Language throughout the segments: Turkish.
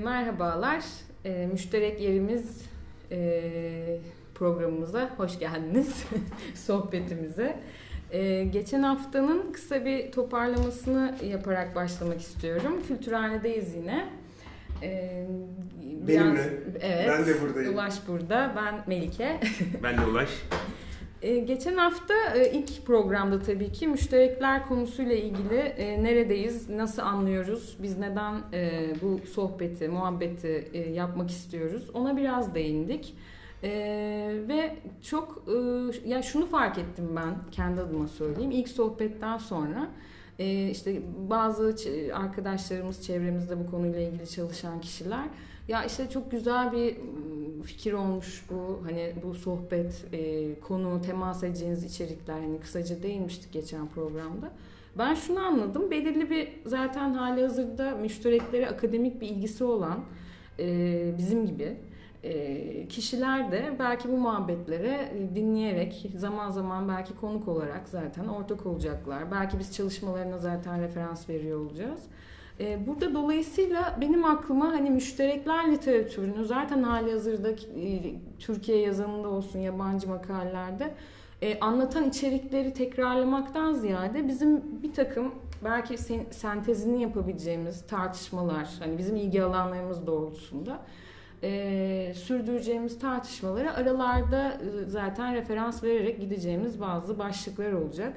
Merhabalar, Müşterek Yerimiz programımıza hoş geldiniz, sohbetimize. Geçen haftanın kısa bir toparlamasını yaparak başlamak istiyorum. Kültürhanedeyiz yine. Benimle, evet, ben de buradayım. Ulaş burada, ben Melike. Ben de Ulaş. Geçen hafta ilk programda tabii ki müşterekler konusuyla ilgili neredeyiz, nasıl anlıyoruz, biz neden bu sohbeti, muhabbeti yapmak istiyoruz ona biraz değindik. Ve çok, ya şunu fark ettim ben kendi adıma söyleyeyim, ilk sohbetten sonra işte bazı arkadaşlarımız çevremizde bu konuyla ilgili çalışan kişiler ya işte çok güzel bir fikir olmuş bu, hani bu sohbet, konu, temas edeceğiniz içerikler, hani kısaca değinmiştik geçen programda. Ben şunu anladım, belirli bir zaten hali hazırda müştereklere akademik bir ilgisi olan bizim gibi kişiler de belki bu muhabbetlere dinleyerek zaman zaman belki konuk olarak zaten ortak olacaklar. Belki biz çalışmalarına zaten referans veriyor olacağız. Burada dolayısıyla benim aklıma hani müşterekler literatürünü zaten halihazırda Türkiye yazanında olsun yabancı makalelerde anlatan içerikleri tekrarlamaktan ziyade bizim bir takım belki sentezini yapabileceğimiz tartışmalar, hani bizim ilgi alanlarımız doğrultusunda sürdüreceğimiz tartışmalara aralarda zaten referans vererek gideceğimiz bazı başlıklar olacak.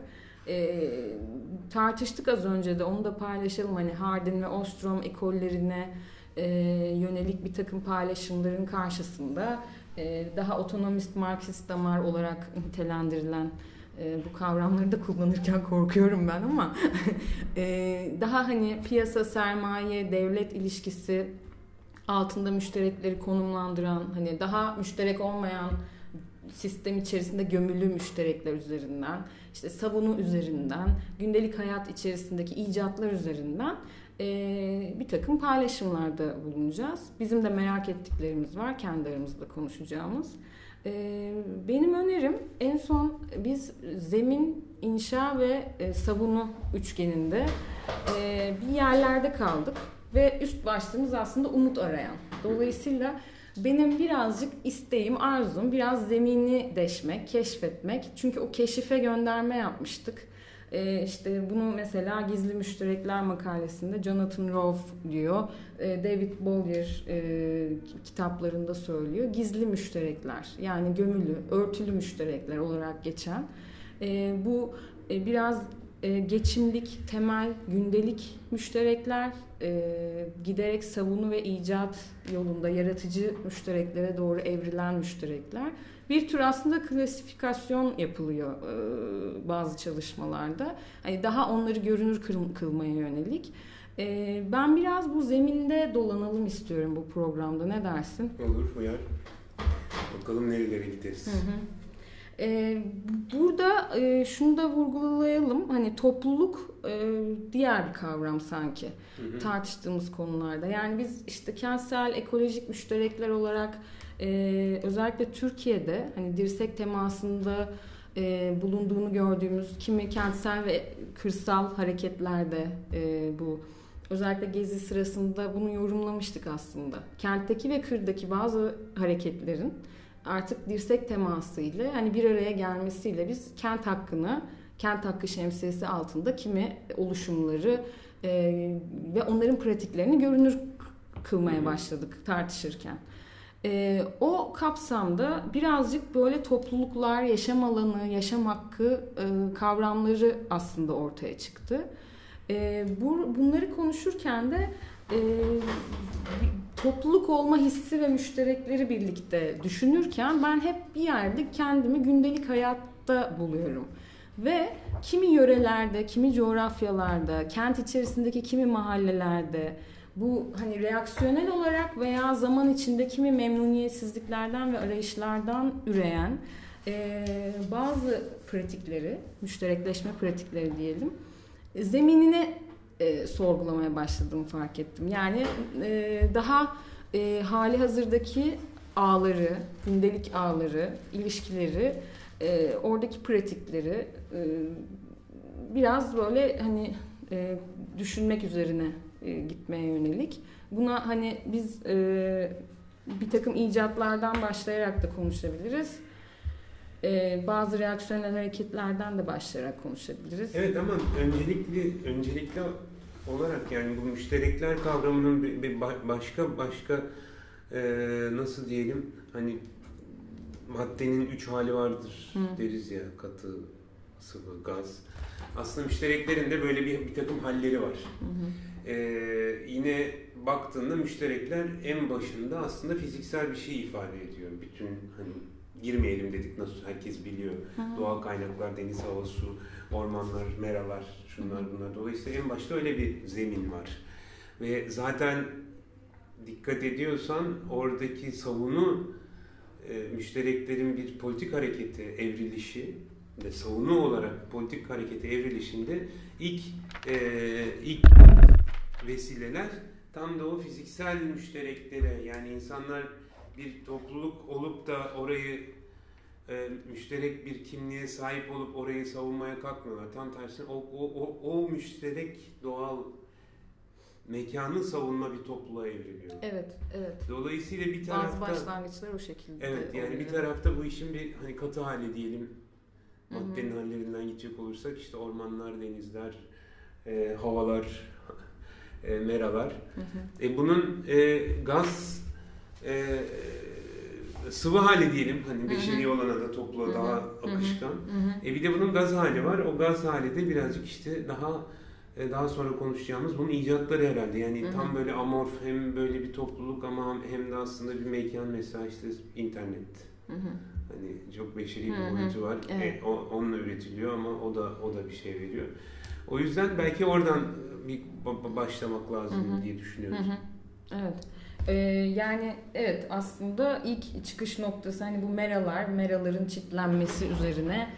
Tartıştık az önce de, onu da paylaşalım. Hani Hardin ve Ostrom ekollerine yönelik bir takım paylaşımların karşısında daha otonomist Marksist damar olarak nitelendirilen bu kavramları da kullanırken korkuyorum ben ama daha hani piyasa, sermaye, devlet ilişkisi altında müşterekleri konumlandıran, hani daha müşterek olmayan sistem içerisinde gömülü müşterekler üzerinden, işte savunu üzerinden, gündelik hayat içerisindeki icatlar üzerinden bir takım paylaşımlarda bulunacağız. Bizim de merak ettiklerimiz var, kendi aramızda konuşacağımız. Benim önerim, en son biz zemin, inşa ve savunu üçgeninde bir yerlerde kaldık ve üst başlığımız aslında umut arayan. Dolayısıyla benim birazcık isteğim, arzum biraz zemini deşmek, keşfetmek. Çünkü o keşife gönderme yapmıştık. İşte bunu mesela Gizli Müşterekler makalesinde Jonathan Rowe diyor. David Bollier kitaplarında söylüyor. Gizli müşterekler, yani gömülü, örtülü müşterekler olarak geçen. Bu biraz geçimlik, temel, gündelik müşterekler, giderek savunu ve icat yolunda yaratıcı müştereklere doğru evrilen müşterekler. Bir tür aslında klasifikasyon yapılıyor bazı çalışmalarda. Yani daha onları görünür kılmaya yönelik. Ben biraz bu zeminde dolanalım istiyorum bu programda. Ne dersin? Olur, uyar. Bakalım nerelere gideriz. Hı hı. Burada şunu da vurgulayalım, hani topluluk diğer bir kavram sanki, hı hı, tartıştığımız konularda. Yani biz işte kentsel ekolojik müşterekler olarak özellikle Türkiye'de hani dirsek temasında bulunduğunu gördüğümüz kimi kentsel ve kırsal hareketlerde bu özellikle gezi sırasında bunu yorumlamıştık aslında. Kentteki ve kırdaki bazı hareketlerin artık dirsek teması ile hani bir araya gelmesiyle biz kent hakkını, kent hakkı şemsiyesi altında kimi oluşumları ve onların pratiklerini görünür kılmaya başladık tartışırken. O kapsamda birazcık böyle topluluklar, yaşam alanı, yaşam hakkı kavramları aslında ortaya çıktı. Bunları konuşurken de topluluk olma hissi ve müşterekleri birlikte düşünürken ben hep bir yerde kendimi gündelik hayatta buluyorum. Ve kimi yörelerde, kimi coğrafyalarda, kent içerisindeki kimi mahallelerde bu hani reaksiyonel olarak veya zaman içinde kimi memnuniyetsizliklerden ve arayışlardan üreyen bazı pratikleri, müşterekleşme pratikleri diyelim, zeminine sorgulamaya başladığımı fark ettim. Yani daha hali hazırdaki ağları, gündelik ağları, ilişkileri, oradaki pratikleri biraz böyle hani düşünmek üzerine gitmeye yönelik. Buna hani biz bir takım icatlardan başlayarak da konuşabiliriz. Bazı reaksiyonel hareketlerden de başlayarak konuşabiliriz. Evet, ama öncelikli olarak yani bu müşterekler kavramının bir başka nasıl diyelim, hani maddenin 3 hali vardır deriz ya, katı, sıvı, gaz. Aslında müştereklerin de böyle bir takım halleri var. Yine baktığında müşterekler en başında aslında fiziksel bir şey ifade ediyor. Bütün hani girmeyelim dedik, nasıl herkes biliyor. Doğal kaynaklar, deniz, hava, su, ormanlar, meralar, şunlar bunlar. Dolayısıyla en başta öyle bir zemin var. Ve zaten dikkat ediyorsan oradaki savunu, müştereklerin bir politik harekete evrilişi ve savunu olarak politik harekete evrilişinde ilk vesileler tam da o fiziksel müştereklere, yani insanlar bir topluluk olup da orayı müşterek bir kimliğe sahip olup orayı savunmaya kalkmıyorlar. Tam tersine o müşterek doğal mekanı savunma bir topluluğa evriliyor. Evet, evet. Dolayısıyla bir tarafta... Bazı başlangıçlar o şekilde. Evet, yani bir tarafta bu işin bir hani katı hali diyelim, maddenin hallerinden gidecek olursak işte ormanlar, denizler, havalar, meralar. Bunun gaz, sıvı hali diyelim, hani beşeri olana da toplu daha akışkan. Bir de bunun gaz hali var. O gaz hali de birazcık işte daha sonra konuşacağımız bunun icatları herhalde. Yani tam böyle amorf, hem böyle bir topluluk ama hem de aslında bir mekan, mesela işte internet. Hani çok beşeri bir boyutu var. Evet. Onunla üretiliyor ama o da bir şey veriyor. O yüzden belki oradan bir başlamak lazım diye düşünüyoruz. Evet. Yani evet, aslında ilk çıkış noktası hani bu meraların çitlenmesi üzerine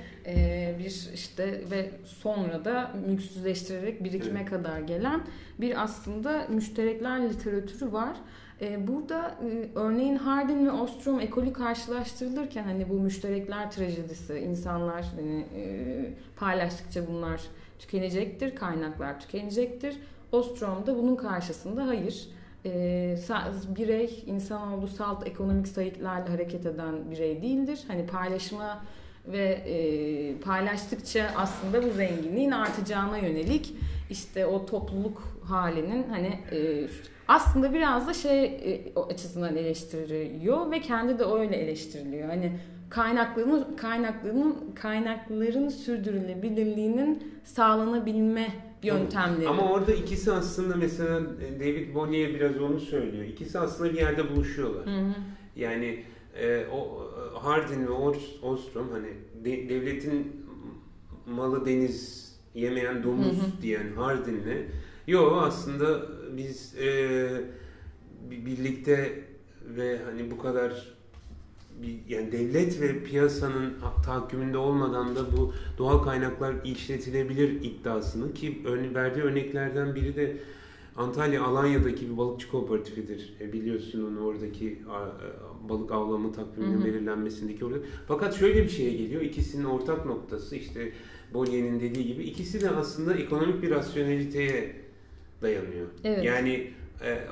bir işte ve sonra da mülksüzleştirerek birikime kadar gelen bir aslında müşterekler literatürü var. Burada örneğin Hardin ve Ostrom ekolü karşılaştırılırken hani bu müşterekler trajedisi, insanlar hani, paylaştıkça bunlar tükenecektir, kaynaklar tükenecektir. Ostrom'da bunun karşısında hayır. Birey, insanoğlu salt ekonomik sayıklarla hareket eden birey değildir. Hani paylaşma ve paylaştıkça aslında bu zenginliğin artacağına yönelik işte o topluluk halinin hani aslında biraz da açısından eleştiriliyor ve kendi de öyle eleştiriliyor. Hani kaynakların sürdürülebilirliğinin sağlanabilme yöntemleri. Ama orada ikisi aslında, mesela David Bollier biraz onu söylüyor. İkisi aslında bir yerde buluşuyorlar. Yani o Hardin ve Ostrom hani devletin malı deniz, yemeyen domuz diyen Hardin'le aslında biz birlikte ve hani bu kadar yani devlet ve piyasanın tahakkümünde olmadan da bu doğal kaynaklar işletilebilir iddiasını, ki verdiği örneklerden biri de Antalya-Alanya'daki bir balıkçı kooperatifidir. Biliyorsun onu, oradaki balık avlamı takviminin belirlenmesindeki orada. Fakat şöyle bir şeye geliyor, ikisinin ortak noktası işte Bollier'in dediği gibi ikisi de aslında ekonomik bir rasyoneliteye dayanıyor. Evet. Yani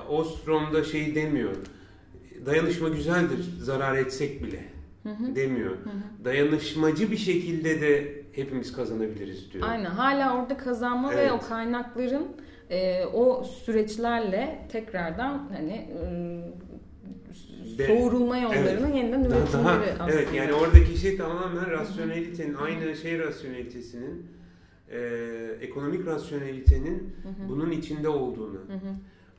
Ostrom'da demiyor, dayanışma güzeldir, zarar etsek bile demiyor. Dayanışmacı bir şekilde de hepimiz kazanabiliriz diyor. Aynen, hala orada kazanma ve o kaynakların o süreçlerle tekrardan hani soğurulma yollarının yeniden üretimleri aslında. Evet, yani oradaki tamamen rasyonelitenin, aynı rasyonelitesinin, ekonomik rasyonelitenin bunun içinde olduğunu.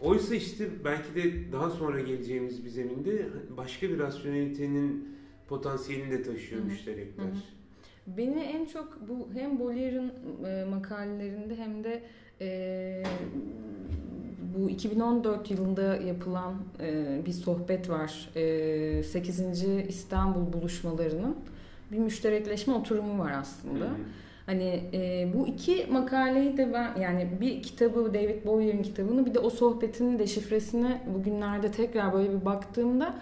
Oysa işte belki de daha sonra geleceğimiz bir zeminde başka bir rasyonelitenin potansiyelini de taşıyor müşterekler. Beni en çok bu hem Bollier'in makalelerinde hem de bu 2014 yılında yapılan bir sohbet var. 8. İstanbul Buluşmaları'nın bir müşterekleşme oturumu var aslında. Hani bu iki makaleyi de ben, yani bir kitabı, David Bollier'in kitabını, bir de o sohbetinin deşifresine bugünlerde tekrar böyle bir baktığımda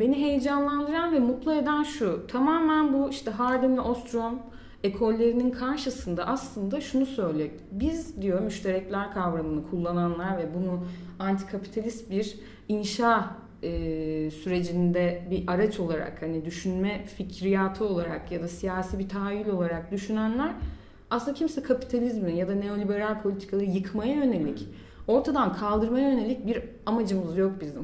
beni heyecanlandıran ve mutlu eden şu: tamamen bu işte Hardin ve Ostrom ekollerinin karşısında aslında şunu söylüyor. Biz diyor müşterekler kavramını kullananlar ve bunu antikapitalist bir inşa sürecinde bir araç olarak hani düşünme fikriyatı olarak ya da siyasi bir tahayyül olarak düşünenler aslında kimse kapitalizmi ya da neoliberal politikaları yıkmaya yönelik, ortadan kaldırmaya yönelik bir amacımız yok bizim.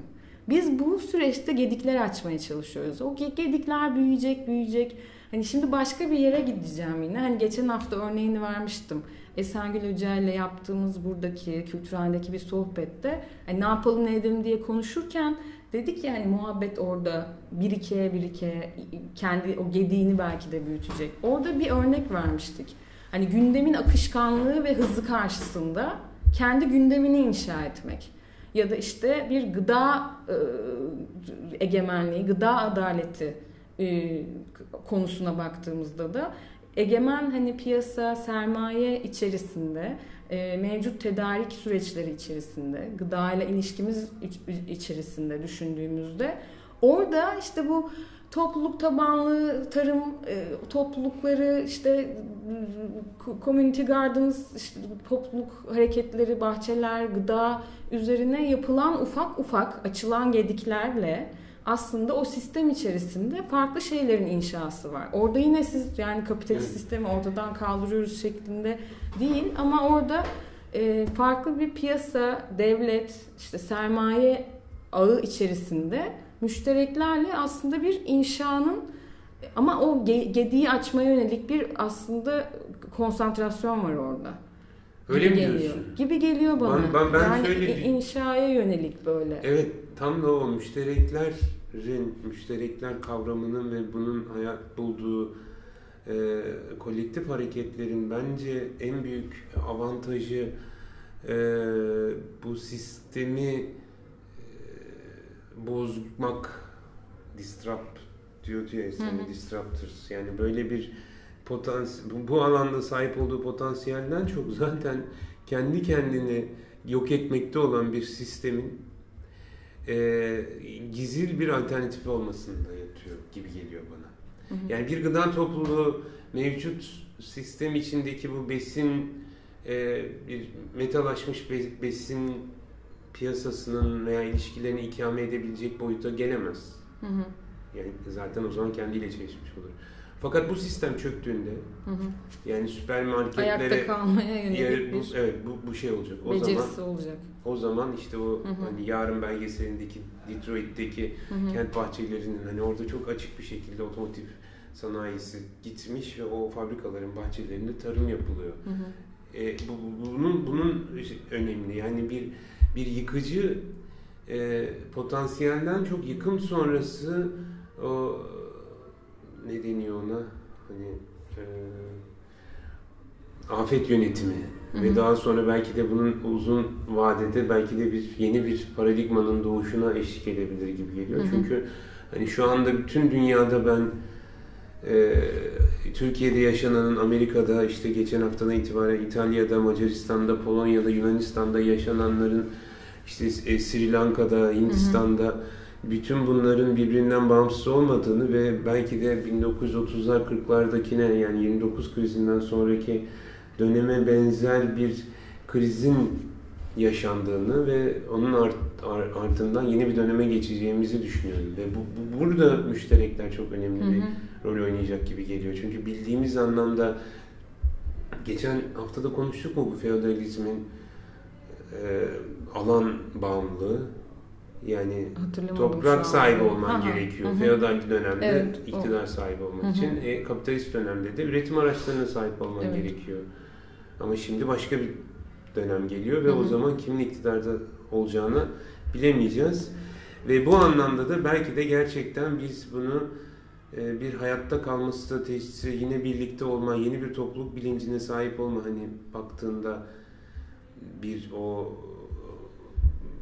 Biz bu süreçte gedikler açmaya çalışıyoruz. O gedikler büyüyecek. Hani şimdi başka bir yere gideceğim yine. Hani geçen hafta örneğini vermiştim. Esengül Hoca ile yaptığımız buradaki Kültürhane'deki bir sohbette hani ne yapalım ne edelim diye konuşurken dedik ya hani muhabbet orada birike kendi o gediğini belki de büyütecek. Orada bir örnek vermiştik. Hani gündemin akışkanlığı ve hızı karşısında kendi gündemini inşa etmek. Ya da işte bir gıda egemenliği, gıda adaleti konusuna baktığımızda da egemen hani piyasa, sermaye içerisinde, mevcut tedarik süreçleri içerisinde, gıdayla ilişkimiz içerisinde düşündüğümüzde orada işte bu topluluk tabanlı tarım toplulukları, işte community gardens, işte topluluk hareketleri, bahçeler, gıda üzerine yapılan ufak ufak açılan gediklerle aslında o sistem içerisinde farklı şeylerin inşası var. Orada yine siz yani kapitalist sistemi ortadan kaldırıyoruz şeklinde değil ama orada farklı bir piyasa, devlet, işte sermaye ağı içerisinde müştereklerle aslında bir inşanın ama o gediği açmaya yönelik bir aslında konsantrasyon var orada. Öyle gibi mi geliyor, diyorsun? Gibi geliyor bana. Ben yani inşaya yönelik böyle. Evet, tam da o müşterekler kavramının ve bunun hayat bulduğu kolektif hareketlerin bence en büyük avantajı bu sistemi bozmak, disrupt diyordu ya insanı, disruptors. Yani böyle bir bu alanda sahip olduğu potansiyelden çok zaten kendi kendini yok etmekte olan bir sistemin gizli bir alternatif olmasında yatıyor gibi geliyor bana. Hı hı. Yani bir gıda topluluğu mevcut sistem içindeki bu besin bir metalaşmış besin piyasasının veya ilişkilerini ikame edebilecek boyuta gelemez. Hı hı. Yani zaten o zaman kendiyle çelişmiş olur. Fakat bu sistem çöktüğünde yani süpermarketlere ayakta kalmaya yönelik bir bu şey olacak. O zaman olacak. O zaman işte o hani Yarın belgeselindeki Detroit'teki kent bahçelerinin hani orada çok açık bir şekilde otomotiv sanayisi gitmiş ve o fabrikaların bahçelerinde tarım yapılıyor. Bunun önemli. Yani bir yıkıcı potansiyelden çok yıkım sonrası o ne deniyor ona? Hani afet yönetimi ve daha sonra belki de bunun uzun vadede belki de bir yeni bir paradigmanın doğuşuna eşlik edebilir gibi geliyor. Çünkü hani şu anda bütün dünyada ben Türkiye'de yaşananın Amerika'da işte geçen haftadan itibaren İtalya'da, Macaristan'da, Polonya'da, Yunanistan'da yaşananların işte Sri Lanka'da, Hindistan'da bütün bunların birbirinden bağımsız olmadığını ve belki de 1930'lar 40'lardakine yani 29 krizinden sonraki döneme benzer bir krizin yaşandığını ve onun ardından yeni bir döneme geçeceğimizi düşünüyorum. Ve burada müşterekler çok önemli bir rol oynayacak gibi geliyor. Çünkü bildiğimiz anlamda geçen haftada konuştuk mu bu feodalizmin alan bağımlılığı? Yani toprak sahibi olman gerekiyor. Feodal dönemde iktidar sahibi olmak için. Kapitalist dönemde de üretim araçlarına sahip olman gerekiyor. Ama şimdi başka bir dönem geliyor ve o zaman kimin iktidarda olacağını bilemeyeceğiz. Ve bu anlamda da belki de gerçekten biz bunu bir hayatta kalma stratejisi, yine birlikte olma, yeni bir topluluk bilincine sahip olma, hani baktığında bir o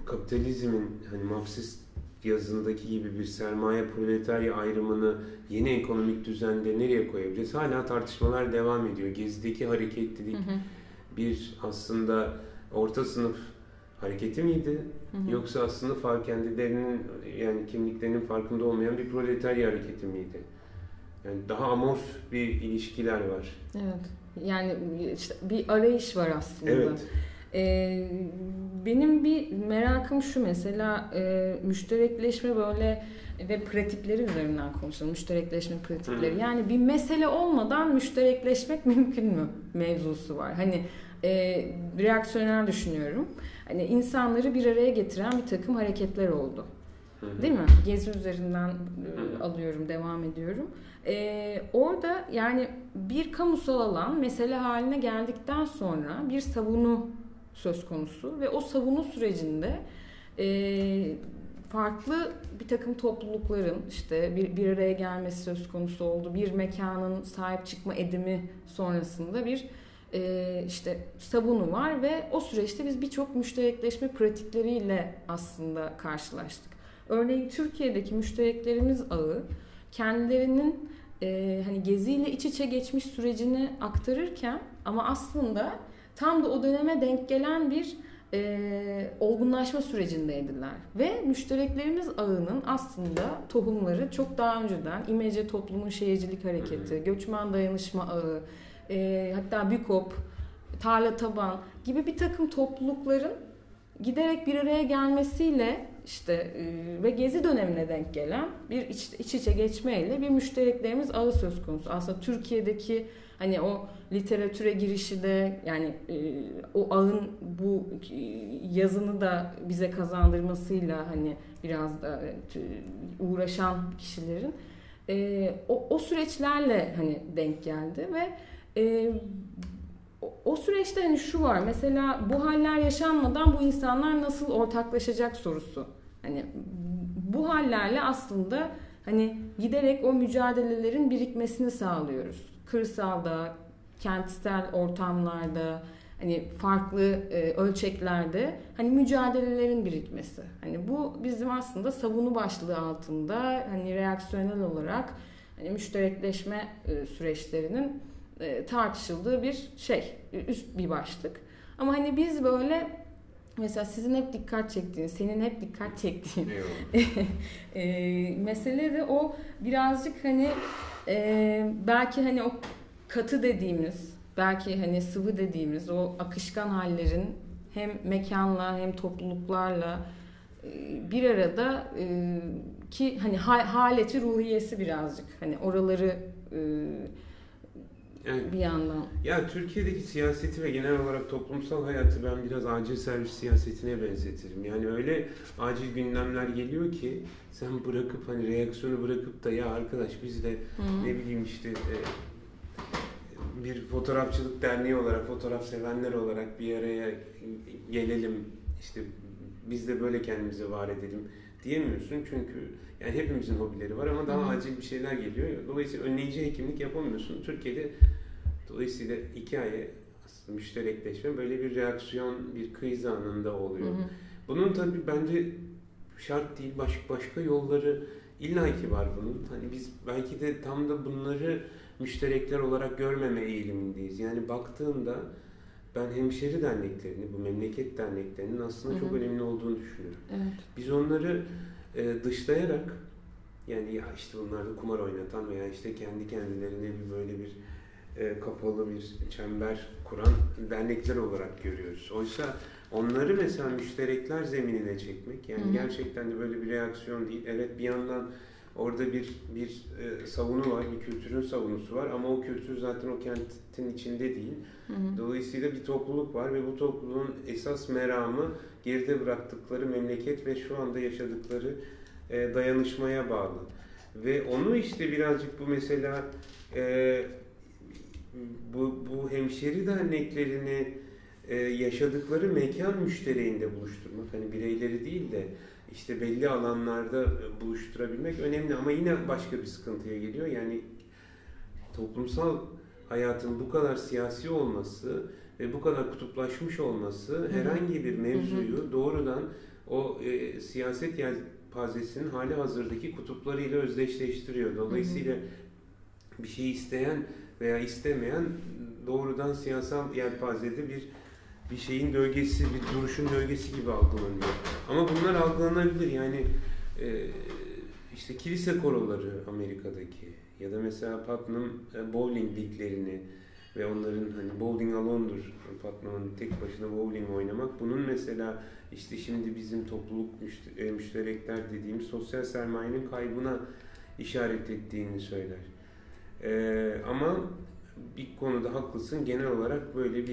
kapitalizmin hani Marksist yazındaki gibi bir sermaye proletarya ayrımını yeni ekonomik düzende nereye koyabiliriz? Hala tartışmalar devam ediyor. Gezi'deki hareketlilik bir aslında orta sınıf hareketi miydi? Yoksa aslında kendilerinin yani kimliklerinin farkında olmayan bir proletarya hareketi miydi? Yani daha amorf bir ilişkiler var. Evet. Yani işte bir arayış var aslında. Evet. Benim bir merakım şu mesela, müşterekleşme böyle ve pratikleri üzerinden konuşalım. Müşterekleşme pratikleri. Hı. Yani bir mesele olmadan müşterekleşmek mümkün mü mevzusu var. Hani reaksiyonel düşünüyorum. Hani insanları bir araya getiren bir takım hareketler oldu. Değil mi? Gezi üzerinden alıyorum, devam ediyorum. Orada yani bir kamusal alan mesele haline geldikten sonra bir savunu söz konusu ve o savunu sürecinde farklı bir takım toplulukların işte bir araya gelmesi söz konusu oldu. Bir mekanın sahip çıkma edimi sonrasında bir işte savunu var ve o süreçte biz birçok müşterekleşme pratikleriyle aslında karşılaştık. Örneğin Türkiye'deki müştereklerimiz ağı kendilerinin hani geziyle iç içe geçmiş sürecini aktarırken ama aslında tam da o döneme denk gelen bir olgunlaşma sürecindeydiler. Ve müştereklerimiz ağının aslında tohumları çok daha önceden İmece Toplumun Şehircilik Hareketi, Göçmen Dayanışma Ağı, hatta Bikop, Tarla Taban gibi bir takım toplulukların giderek bir araya gelmesiyle işte ve gezi dönemine denk gelen bir iç içe geçmeyle bir müştereklerimiz ağı söz konusu. Aslında Türkiye'deki hani o literatüre girişi de yani o ağın bu yazını da bize kazandırmasıyla hani biraz da uğraşan kişilerin o süreçlerle hani denk geldi ve o süreçte hani şu var mesela, bu haller yaşanmadan bu insanlar nasıl ortaklaşacak sorusu. Hani bu hallerle aslında hani giderek o mücadelelerin birikmesini sağlıyoruz. Kırsalda, kentsel ortamlarda, hani farklı ölçeklerde hani mücadelelerin birikmesi. Hani bu bizim aslında savunu başlığı altında hani reaksiyonel olarak hani müşterekleşme süreçlerinin tartışıldığı bir şey, üst bir başlık. Ama hani biz böyle mesela sizin hep dikkat çektiğiniz, senin hep dikkat çektiğin mesele de o birazcık hani belki hani o katı dediğimiz, belki hani sıvı dediğimiz o akışkan hallerin hem mekanla hem topluluklarla bir arada ki hani haleti ruhiyesi birazcık hani oraları yani, bir yandan. Ya Türkiye'deki siyaseti ve genel olarak toplumsal hayatı ben biraz acil servis siyasetine benzetirim. Yani öyle acil gündemler geliyor ki sen bırakıp hani reaksiyonu bırakıp da ya arkadaş biz de ne bileyim işte bir fotoğrafçılık derneği olarak, fotoğraf sevenler olarak bir araya gelelim. İşte biz de böyle kendimizi var edelim diyemiyorsun çünkü yani hepimizin hobileri var ama daha acil bir şeyler geliyor. Dolayısıyla önleyici hekimlik yapamıyorsun. Türkiye'de dolayısıyla hikaye aslında müşterekleşme böyle bir reaksiyon, bir kriz anında oluyor. Hı-hı. Bunun tabii bence şart değil, başka yolları illaki var bunun. Hani biz belki de tam da bunları müşterekler olarak görmeme eğilimindeyiz. Yani baktığımda ben hemşeri derneklerini, bu memleket derneklerinin aslında çok önemli olduğunu düşünüyorum. Evet. Biz onları dışlayarak, yani ya işte bunlar da kumar oynatan veya işte kendi kendilerine bir böyle bir kapalı bir çember kuran dernekler olarak görüyoruz. Oysa onları mesela müşterekler zeminine çekmek, yani gerçekten de böyle bir reaksiyon değil. Evet, bir yandan orada bir savunu var, bir kültürün savunusu var ama o kültür zaten o kentin içinde değil. Dolayısıyla bir topluluk var ve bu topluluğun esas meramı geride bıraktıkları memleket ve şu anda yaşadıkları dayanışmaya bağlı. Ve onu işte birazcık bu mesela bu hemşeri derneklerini yaşadıkları mekan müştereğinde buluşturmak, hani bireyleri değil de işte belli alanlarda buluşturabilmek önemli ama yine başka bir sıkıntıya geliyor. Yani toplumsal hayatın bu kadar siyasi olması ve bu kadar kutuplaşmış olması herhangi bir mevzuyu doğrudan o siyaset yelpazesinin hali hazırdaki kutuplarıyla özdeşleştiriyor. Dolayısıyla bir şeyi isteyen veya istemeyen doğrudan siyasal yelpazede bir şeyin gölgesi, bir duruşun gölgesi gibi algılanıyor. Ama bunlar algılanabilir. Yani işte kilise koroları Amerika'daki, ya da mesela Putnam bowling liglerini ve onların hani bowling alone'dur, Putnam'ın tek başına bowling oynamak. Bunun mesela işte şimdi bizim topluluk müşterekler dediğimiz sosyal sermayenin kaybına işaret ettiğini söyler. Ama bir konuda haklısın, genel olarak böyle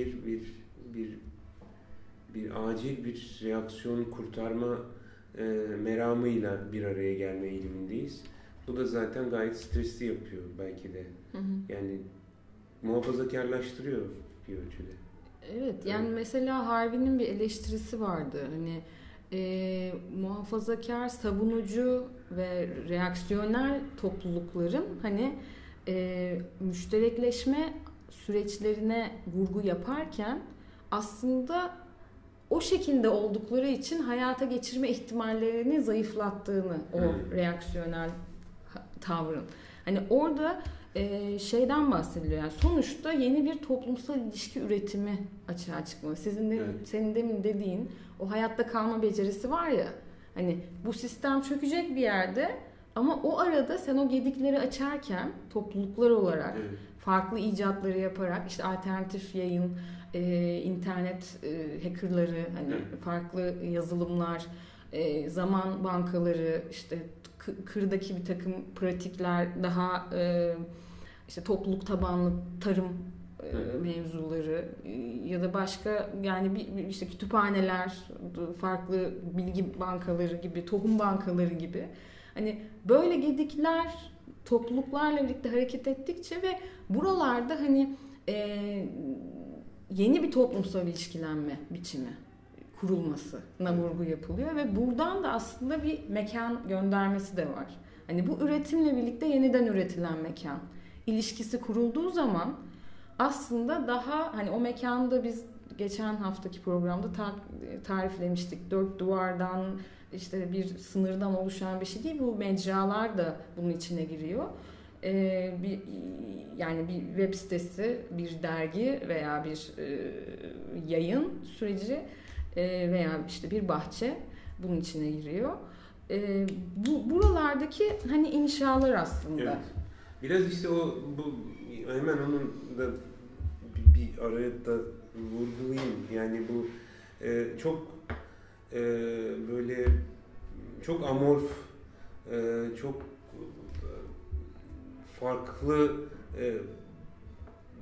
bir acil bir reaksiyon kurtarma meramıyla bir araya gelme eğilimindeyiz. Bu da zaten gayet stresli yapıyor belki de. Hı hı. Yani muhafazakarlaştırıyor bir ölçüde. Evet, yani mesela Harvey'nin bir eleştirisi vardı. Hani muhafazakar, savunucu ve reaksiyoner toplulukların hani müşterekleşme süreçlerine vurgu yaparken aslında o şekilde oldukları için hayata geçirme ihtimallerini zayıflattığını o reaksiyonel tavrın. Hani orada şeyden bahsediliyor. Yani sonuçta yeni bir toplumsal ilişki üretimi açığa çıkmalı. Sizin de, senin demin dediğin o hayatta kalma becerisi var ya. Hani bu sistem çökecek bir yerde ama o arada sen o gedikleri açarken topluluklar olarak farklı icatları yaparak işte alternatif yayın, internet hackerları, hani farklı yazılımlar, zaman bankaları, işte kırdaki bir takım pratikler, daha işte topluluk tabanlı tarım mevzuları ya da başka, yani bir işte kütüphaneler, farklı bilgi bankaları gibi, tohum bankaları gibi, hani böyle gedikler topluluklarla birlikte hareket ettikçe ve buralarda hani yeni bir toplumsal ilişkilenme biçimi kurulmasına vurgu yapılıyor ve buradan da aslında bir mekan göndermesi de var. Hani bu üretimle birlikte yeniden üretilen mekan ilişkisi kurulduğu zaman aslında daha hani o mekanda biz geçen haftaki programda tariflemiştik. Dört duvardan, işte bir sınırdan oluşan bir şey değil. Bu mecralar da bunun içine giriyor. Yani bir web sitesi, bir dergi veya bir yayın süreci veya işte bir bahçe bunun içine giriyor. Buralardaki hani inşalar aslında. Evet. Biraz işte hemen onun da bir araya da vurgulayayım. Yani bu çok böyle çok amorf, çok farklı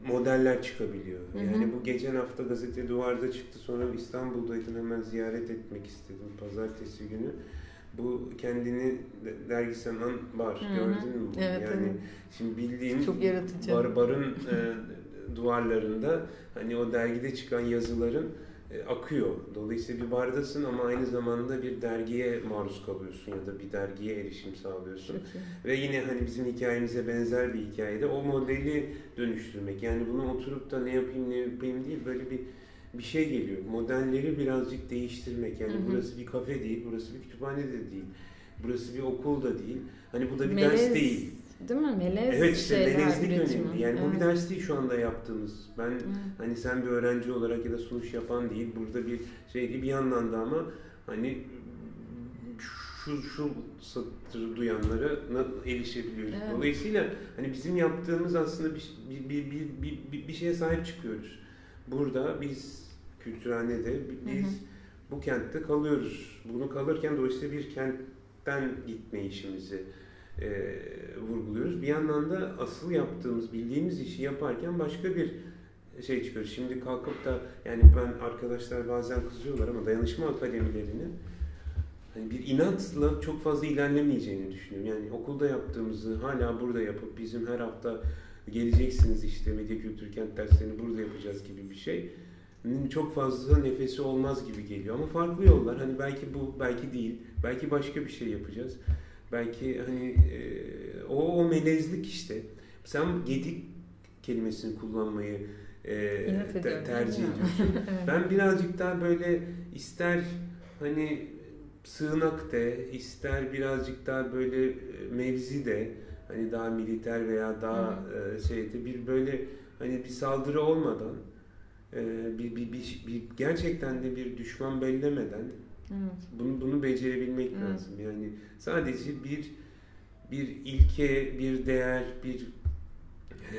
modeller çıkabiliyor. Yani bu geçen hafta Gazete Duvar'da çıktı. Sonra İstanbul'daydım, hemen ziyaret etmek istedim pazartesi günü. Bu kendini dergi sanan bar. Gördün mü? Evet, yani şimdi bildiğin çok yaratıcı. Barbar'ın duvarlarında hani o dergide çıkan yazıların akıyor. Dolayısıyla bir bardasın ama aynı zamanda bir dergiye maruz kalıyorsun ya da bir dergiye erişim sağlıyorsun. Ve yine hani bizim hikayemize benzer bir hikayede o modeli dönüştürmek. Yani bunu oturup da ne yapayım değil, böyle bir şey geliyor. Modelleri birazcık değiştirmek. Yani burası bir kafe değil, burası bir kütüphane de değil. Burası bir okul da değil. Hani bu da bir ders değil. Değil mi? Melez, evet, işte melezlik önemli. Yani bu bir ders değil şu anda yaptığımız. Ben hani sen bir öğrenci olarak ya da sunuş yapan değil. Burada bir şey değil. Bir yandan da ama hani şu satırı duyanlara erişebiliyoruz. Evet. Dolayısıyla hani bizim yaptığımız aslında bir şeye sahip çıkıyoruz. Burada biz Kültürhane'de biz bu kentte kalıyoruz. Bunu kalırken dolayısıyla bir kentten gitme işimizi vurguluyoruz. Bir yandan da asıl yaptığımız, bildiğimiz işi yaparken başka bir şey çıkıyor. Şimdi kalkıp da yani ben, arkadaşlar bazen kızıyorlar ama dayanışma akademilerinin hani bir inatla çok fazla ilerlemeyeceğini düşünüyorum. Yani okulda yaptığımızı hala burada yapıp bizim her hafta geleceksiniz işte medya kültür kent derslerini burada yapacağız gibi bir şey. Çok fazla nefesi olmaz gibi geliyor ama farklı yollar. Hani belki bu, belki değil, belki başka bir şey yapacağız. Belki hani o melezlik işte. Sen gedik kelimesini kullanmayı tercih ediyorsun. Ben birazcık daha böyle ister hani sığınak de, ister birazcık daha böyle mevzi de, hani daha militer veya daha şeyde bir böyle hani bir saldırı olmadan bir gerçekten de bir düşman bellemeden bunu becerebilmek lazım. Yani sadece bir bir ilke, bir değer, bir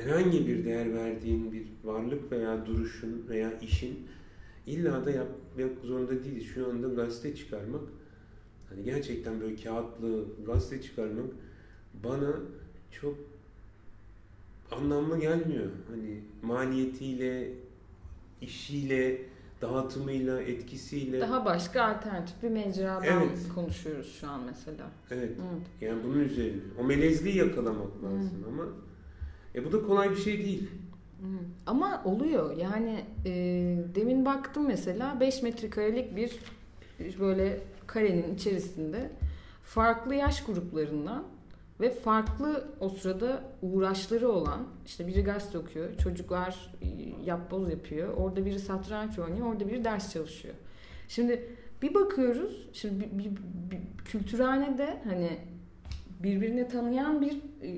herhangi bir değer verdiğin bir varlık veya duruşun veya işin illa da yapmak zorunda değiliz. Şu anda gazete çıkarmak, hani gerçekten böyle kağıtlı gazete çıkarmak bana çok anlamlı gelmiyor. Hani maliyetiyle, işiyle, dağıtımıyla, etkisiyle. Daha başka alternatif bir mecradan konuşuyoruz şu an mesela. Evet. Yani bunun üzerine. O melezliği yakalamak lazım ama bu da kolay bir şey değil. Ama oluyor. Yani demin baktım mesela 5 metrekarelik bir böyle karenin içerisinde farklı yaş gruplarından ve farklı o sırada uğraşları olan, işte biri gazete okuyor, çocuklar yapboz yapıyor, orada biri satranç oynuyor, orada biri ders çalışıyor. Şimdi bir bakıyoruz, şimdi bir kültürhanede hani birbirini tanıyan bir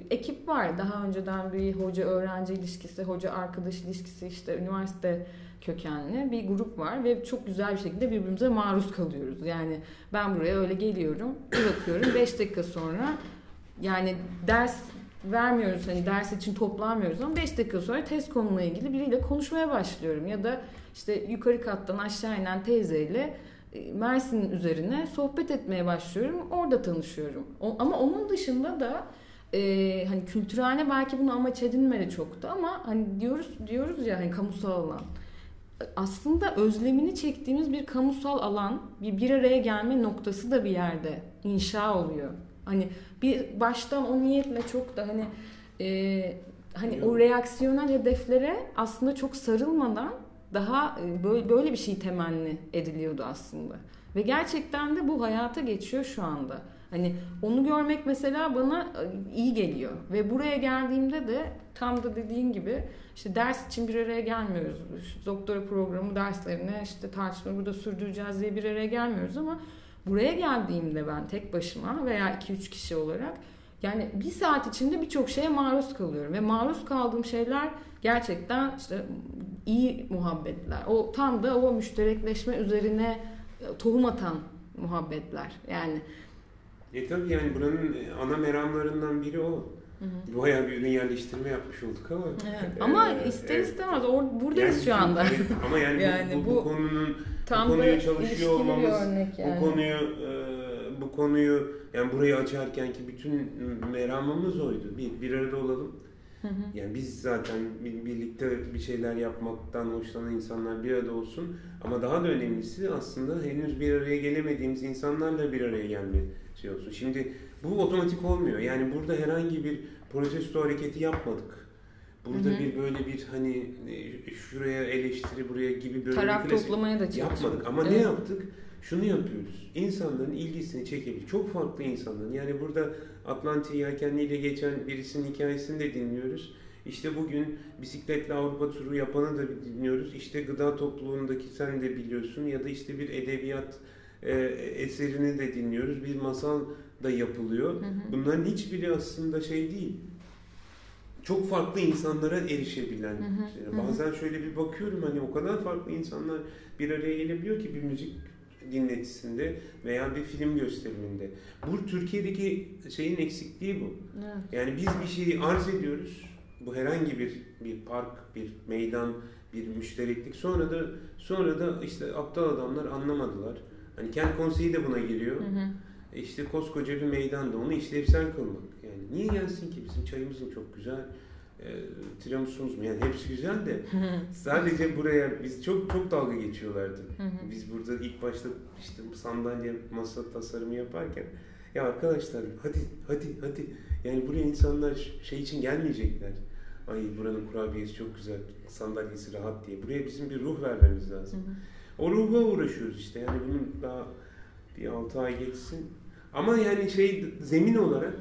ekip var. Daha önceden bir hoca-öğrenci ilişkisi, hoca-arkadaş ilişkisi, işte üniversite kökenli bir grup var ve çok güzel bir şekilde birbirimize maruz kalıyoruz. Yani ben buraya öyle geliyorum, bakıyorum 5 dakika sonra yani ders vermiyoruz, hani ders için toplanmıyoruz ama 5 dakika sonra test konumla ilgili biriyle konuşmaya başlıyorum. Ya da işte yukarı kattan aşağı inen teyzeyle Mersin'in üzerine sohbet etmeye başlıyorum. Orada tanışıyorum. Ama onun dışında da hani kültürhane belki bunu amaç edinmedi çok da ama hani diyoruz ya hani kamusal alan. Aslında özlemini çektiğimiz bir kamusal alan, bir araya gelme noktası da bir yerde inşa oluyor. Hani bir baştan o niyetle çok da hani o reaksiyonel hedeflere aslında çok sarılmadan daha böyle bir şey temenni ediliyordu aslında. Ve gerçekten de bu hayata geçiyor şu anda. Hani onu görmek mesela bana iyi geliyor. Ve buraya geldiğimde de tam da dediğin gibi işte ders için bir araya gelmiyoruz. İşte doktora programı derslerine işte tartışmaları burada sürdüreceğiz diye bir araya gelmiyoruz ama buraya geldiğimde ben tek başıma veya 2-3 kişi olarak yani bir saat içinde birçok şeye maruz kalıyorum. Ve maruz kaldığım şeyler gerçekten işte iyi muhabbetler. O tam da o müşterekleşme üzerine tohum atan muhabbetler. Yani tabii yani buranın ana meramlarından biri o. Bayağı bir ürün yerleştirme yapmış olduk ama. Evet. Ama ister istemez buradayız yani, şu anda. Ama yani bu konunun tam bu konuyu çalışıyor olmamız, yani. bu konuyu yani burayı açarken ki bütün meramımız oydu. Bir arada olalım. Yani biz zaten birlikte bir şeyler yapmaktan hoşlanan insanlar bir arada olsun. Ama daha da önemlisi aslında henüz bir araya gelemediğimiz insanlarla bir araya gelme şey olsun. Şimdi bu otomatik olmuyor. Yani burada herhangi bir protesto hareketi yapmadık. Burada bir böyle bir hani şuraya eleştiri buraya gibi böyle taraf toplamaya da yapmadık. Ama ne yaptık? Şunu yapıyoruz. İnsanların ilgisini çekebilir. Çok farklı insanların. Yani burada Atlantik yelkenliyle geçen birisinin hikayesini de dinliyoruz. İşte bugün bisikletle Avrupa turu yapanı da dinliyoruz. İşte gıda topluluğundaki sen de biliyorsun ya da işte bir edebiyat eserini de dinliyoruz. Bir masal da yapılıyor. Bunların hiçbiri aslında şey değil. Çok farklı insanlara erişebilen. Bazen şöyle bir bakıyorum hani o kadar farklı insanlar bir araya gelebiliyor ki bir müzik dinletisinde veya bir film gösteriminde. Bu Türkiye'deki şeyin eksikliği bu. Evet. Yani biz bir şeyi arz ediyoruz. Bu herhangi bir park, bir meydan, bir müştereklik. Sonra da işte aptal adamlar anlamadılar. Hani kent konseyi de buna giriyor. İşte koskoca bir meydanda onu işlevsel kılmak. Yani niye gelsin ki bizim çayımız çok güzel. Tiramisu'muz mu? Yani hepsi güzel de sadece buraya biz çok dalga geçiyorlardı. Biz burada ilk başta işte sandalye, masa tasarımı yaparken ya arkadaşlar hadi yani buraya insanlar şey için gelmeyecekler. Ay buranın kurabiyesi çok güzel, sandalyesi rahat diye. Buraya bizim bir ruh vermemiz lazım. O ruha uğraşıyoruz işte. Yani bunun daha bir 6 ay geçsin. Ama yani şey zemin olarak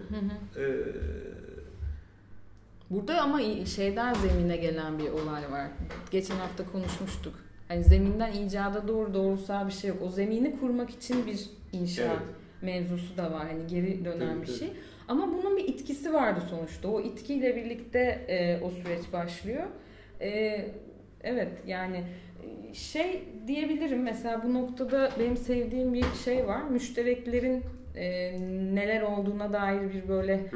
burada ama şeyden zemine gelen bir olay var. Geçen hafta konuşmuştuk. Hani zeminden icada doğru doğrusal bir şey yok. O zemini kurmak için bir inşa mevzusu da var. Hani geri dönen bir şey. Ama bunun bir itkisi vardı sonuçta. O itkiyle birlikte o süreç başlıyor. Evet yani Şey diyebilirim mesela, bu noktada benim sevdiğim bir şey var. Müştereklerin neler olduğuna dair bir böyle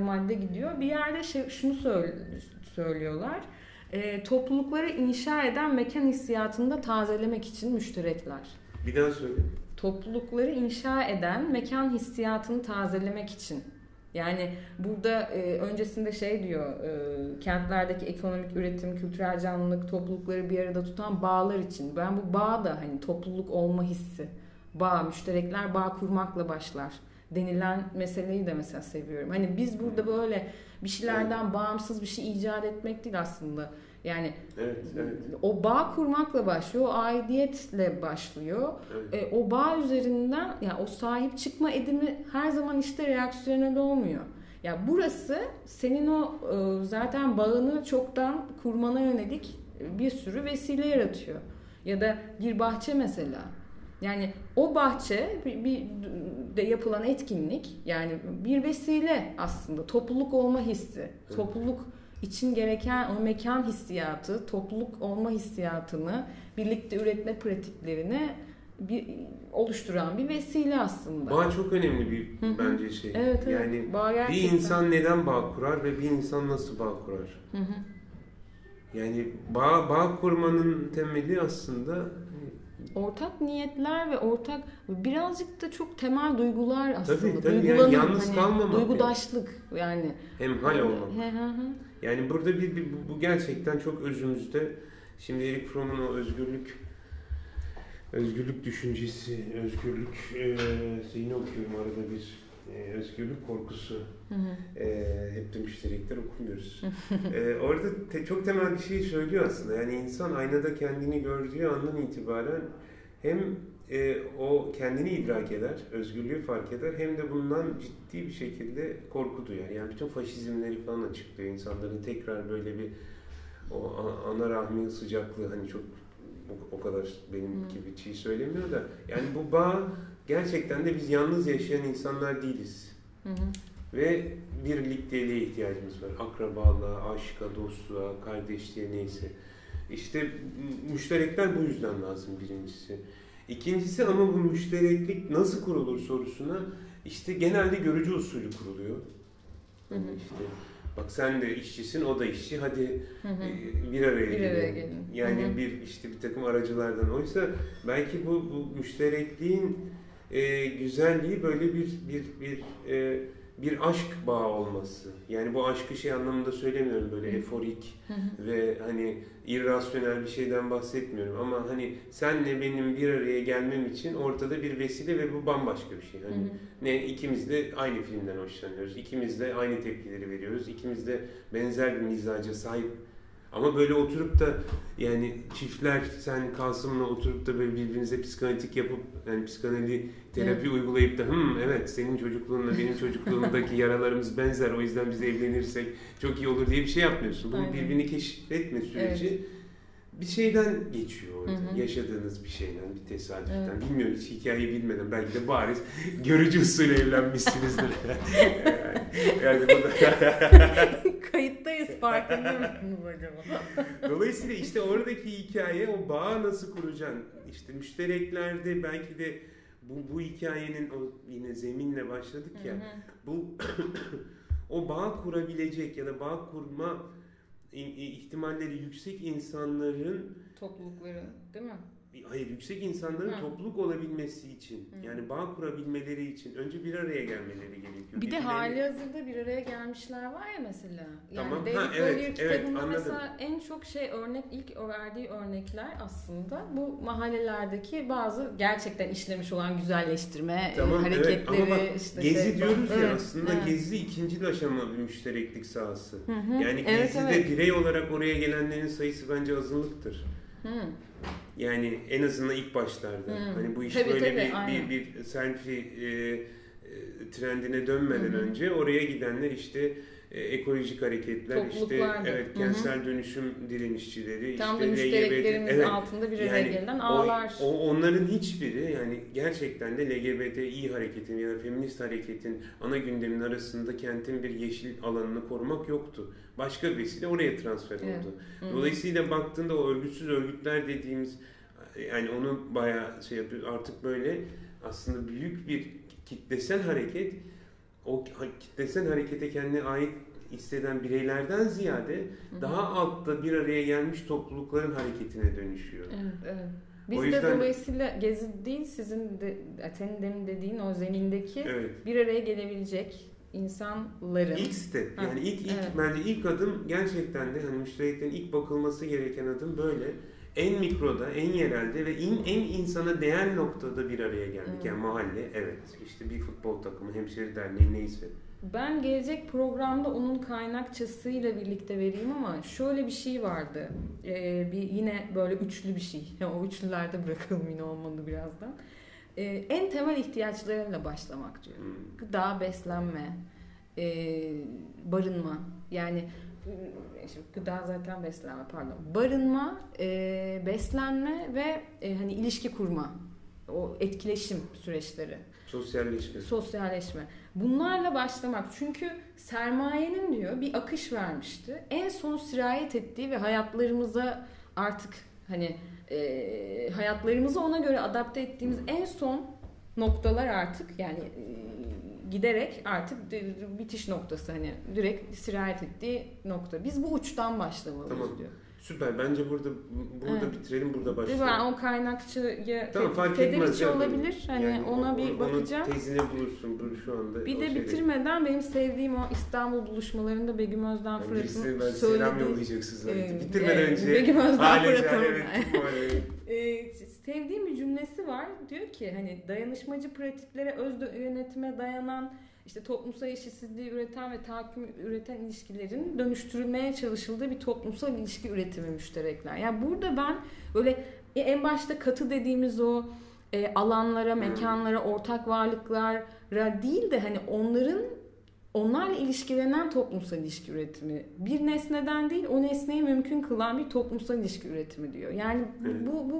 madde gidiyor. Bir yerde şunu söylüyorlar. Toplulukları inşa eden mekan hissiyatını da tazelemek için müşterekler. Bir daha söyle. Toplulukları inşa eden mekan hissiyatını tazelemek için. Yani burada öncesinde şey diyor, kentlerdeki ekonomik üretim, kültürel canlılık, toplulukları bir arada tutan bağlar için. Ben bu bağ da hani topluluk olma hissi, bağ, müşterekler bağ kurmakla başlar denilen meseleyi de mesela seviyorum. Hani biz burada böyle bir şeylerden bağımsız bir şey icat etmek değil aslında. Yani evet. O bağ kurmakla başlıyor, o aidiyetle başlıyor. Evet. O bağ üzerinden, yani o sahip çıkma edimi her zaman işte reaksiyonel olmuyor. Ya yani burası senin o zaten bağını çoktan kurmana yönelik bir sürü vesile yaratıyor. Ya da bir bahçe mesela. Yani o bahçe bir de yapılan etkinlik, yani bir vesile aslında, topluluk olma hissi, topluluk için gereken o mekan hissiyatı, topluluk olma hissiyatını, birlikte üretme pratiklerini oluşturan bir vesile aslında. Bağ çok önemli bir bence şey. Evet. Yani bir insan neden bağ kurar ve bir insan nasıl bağ kurar? Yani bağ kurmanın temeli aslında ortak niyetler ve ortak, birazcık da çok temel duygular aslında. Tabii yani yalnız hani, kalmamak. Duygudaşlık yani. Hemhal olmak. Yani burada bu gerçekten çok özümüzde. Şimdi Erich Fromm'un o özgürlük düşüncesi, özgürlük yine okuyorum arada bir, özgürlük korkusu. Hep de müşterekler okumuyoruz. Orada çok temel bir şey söylüyor aslında. Yani insan aynada kendini gördüğü andan itibaren hem o kendini idrak eder, özgürlüğü fark eder, hem de bundan ciddi bir şekilde korku duyar. Yani bütün faşizmleri falan açıklıyor. İnsanların tekrar böyle bir o ana rahmin sıcaklığı, hani çok o kadar benim gibi şey söylemiyor da, yani bu bağ gerçekten de biz yalnız yaşayan insanlar değiliz. Ve birlikteliğe ihtiyacımız var. Akrabalığa, aşka, dostluğa, kardeşliğe, neyse. İşte müşterekler bu yüzden lazım birincisi. İkincisi, ama bu müştereklik nasıl kurulur sorusuna, işte genelde görücü usulü kuruluyor. İşte bak sen de işçisin, o da işçi, hadi bir araya gelin. Yani bir takım aracılardan. Oysa belki bu müşterekliğin güzelliği böyle bir aşk bağı olması. Yani bu aşkı şey anlamında söylemiyorum, böyle eforik ve hani irrasyonel bir şeyden bahsetmiyorum. Ama hani senle benim bir araya gelmem için ortada bir vesile ve bu bambaşka bir şey. Hani ikimiz de aynı filmden hoşlanıyoruz, ikimiz de aynı tepkileri veriyoruz, ikimiz de benzer bir mizaca sahip. Ama böyle oturup da, yani çiftler, sen Kasım'la oturup da böyle birbirinize psikanalitik yapıp, yani psikanalitik terapi uygulayıp da evet senin çocukluğunla benim çocukluğumdaki yaralarımız benzer, o yüzden biz evlenirsek çok iyi olur diye bir şey yapmıyorsun. Bunu birbirini keşfetme süreci bir şeyden geçiyor orada. Yaşadığınız bir şeyden, bir tesadüften. Bilmiyorum, hiç hikayeyi bilmeden, belki de bariz görücü usulü evlenmişsinizdir. Yani kayıttayız, fark ediyor musunuz acaba? Dolayısıyla işte oradaki hikaye, o bağı nasıl kuracaksın? İşte müştereklerde belki de bu hikayenin, o yine zeminle başladık ya, bu o bağ kurabilecek ya da bağ kurma ihtimalleri yüksek insanların, toplulukları değil mi? Hayır, yüksek insanların topluluk olabilmesi için, yani bağ kurabilmeleri için önce bir araya gelmeleri gerekiyor. Bir de halihazırda bir araya gelmişler var ya mesela. Yani David Bollier kitabında mesela en çok ilk verdiği örnekler aslında bu mahallelerdeki bazı gerçekten işlemiş olan güzelleştirme hareketleri. Ama bak, işte gezi diyoruz ya, aslında gezi ikinci aşamalı bir müştereklik sahası. Yani gezide birey olarak oraya gelenlerin sayısı bence azınlıktır. Yani en azından ilk başlarda. Hani bu iş bir selfie trendine dönmeden önce oraya gidenler işte ekolojik hareketler, topluluklar işte, evet, kentsel dönüşüm direnişçileri, tam işte, da müştereklerimizin altında bir araya gelen ağlar. Onların hiçbiri, yani gerçekten de LGBTİ hareketin ya da feminist hareketin ana gündemin arasında kentin bir yeşil alanını korumak yoktu. Başka bir vesile oraya transfer oldu. Evet. Dolayısıyla baktığında o örgütsüz örgütler dediğimiz, yani onu bayağı şey yapıyor. Artık böyle aslında büyük bir kitlesel hareket, o kitlesel harekete kendine ait hisseden bireylerden ziyade daha altta bir araya gelmiş toplulukların hareketine dönüşüyor. Evet, evet. Biz o de yüzden... dolayısıyla Gezi değil, sizin de, senin dediğin o zemindeki bir araya gelebilecek insanların ilk step, yani ilk bence ilk adım, gerçekten de hani müştereklerin ilk bakılması gereken adım böyle. En mikroda, en yerelde ve en insana değer noktada bir araya geldik. Yani mahalle, işte bir futbol takımı, hemşire derneği, neyse. Ben gelecek programda onun kaynakçasıyla birlikte vereyim ama şöyle bir şey vardı. Bir yine böyle üçlü bir şey. Yani o üçlülerde bırakalım, yine olmadı birazdan. En temel ihtiyaçlarıyla başlamak diyor. Gıda, beslenme, barınma. Yani gıda zaten beslenme, pardon. Barınma, beslenme ve hani ilişki kurma, o etkileşim süreçleri. Sosyalleşme. Sosyalleşme. Bunlarla başlamak. Çünkü sermayenin diyor bir akış vermişti. En son sirayet ettiği ve hayatlarımıza artık hani hayatlarımızı ona göre adapte ettiğimiz en son noktalar artık, yani giderek artık bitiş noktası, hani direkt sirayet ettiği nokta. Biz bu uçtan başlamalıyız diyor. Süper. Bence burada bitirelim, burada başlayalım. Ben o kaynakçıya Federici olabilir. Hani yani ona bir bakacağım. Onun tezini bulursun şu anda. Bir de bitirmeden benim sevdiğim o İstanbul Buluşmalarında Begüm Özden Fırat'ın söylediği. Selam yollayacaksınız. Bitirmeden önce. Begüm Özden Fırat'ın. Sevdiğim bir cümlesi var. Diyor ki hani dayanışmacı pratiklere, özde yönetime dayanan, İşte toplumsal eşitsizliği üreten ve tahakküm üreten ilişkilerin dönüştürülmeye çalışıldığı bir toplumsal ilişki üretimi müşterekler. Yani burada ben böyle en başta katı dediğimiz o alanlara, mekanlara, ortak varlıklara değil de hani onlarla ilişkilenen toplumsal ilişki üretimi. Bir nesneden değil, o nesneyi mümkün kılan bir toplumsal ilişki üretimi diyor. Yani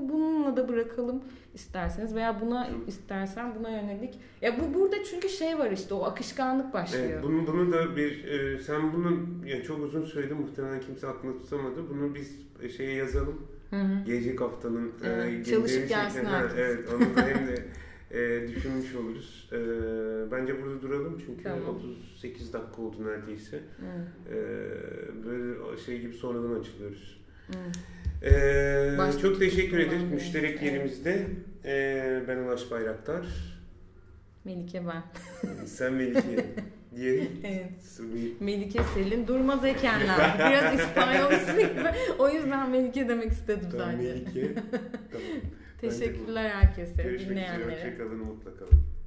bununla da bırakalım isterseniz veya buna istersen buna yönelik. Ya burada çünkü şey var, işte o akışkanlık başlıyor. Evet, bunu da bir sen bunu, yani çok uzun süredir muhtemelen kimse aklına tutamadı. Bunu biz şeye yazalım. Gelecek haftanın çalışıp gelsin artık. Evet, onu da hem de düşünmüş oluruz. Bence burada duralım çünkü 38 dakika oldu neredeyse. Böyle şey gibi sonradan açılıyoruz. Çok teşekkür ederiz. Müşterek yerimizde. Ben Ulaş Bayraktar. Melike ben. Sen Melike. Diğeri? Melike Selin. Durmaz ekenler. Biraz İspanyol ismi gibi. O yüzden Melike demek istedim sadece. Melike. Tamam. Teşekkürler herkese, dinleyenlere. Görüşmek üzere, hoşça kalın, mutlu kalın.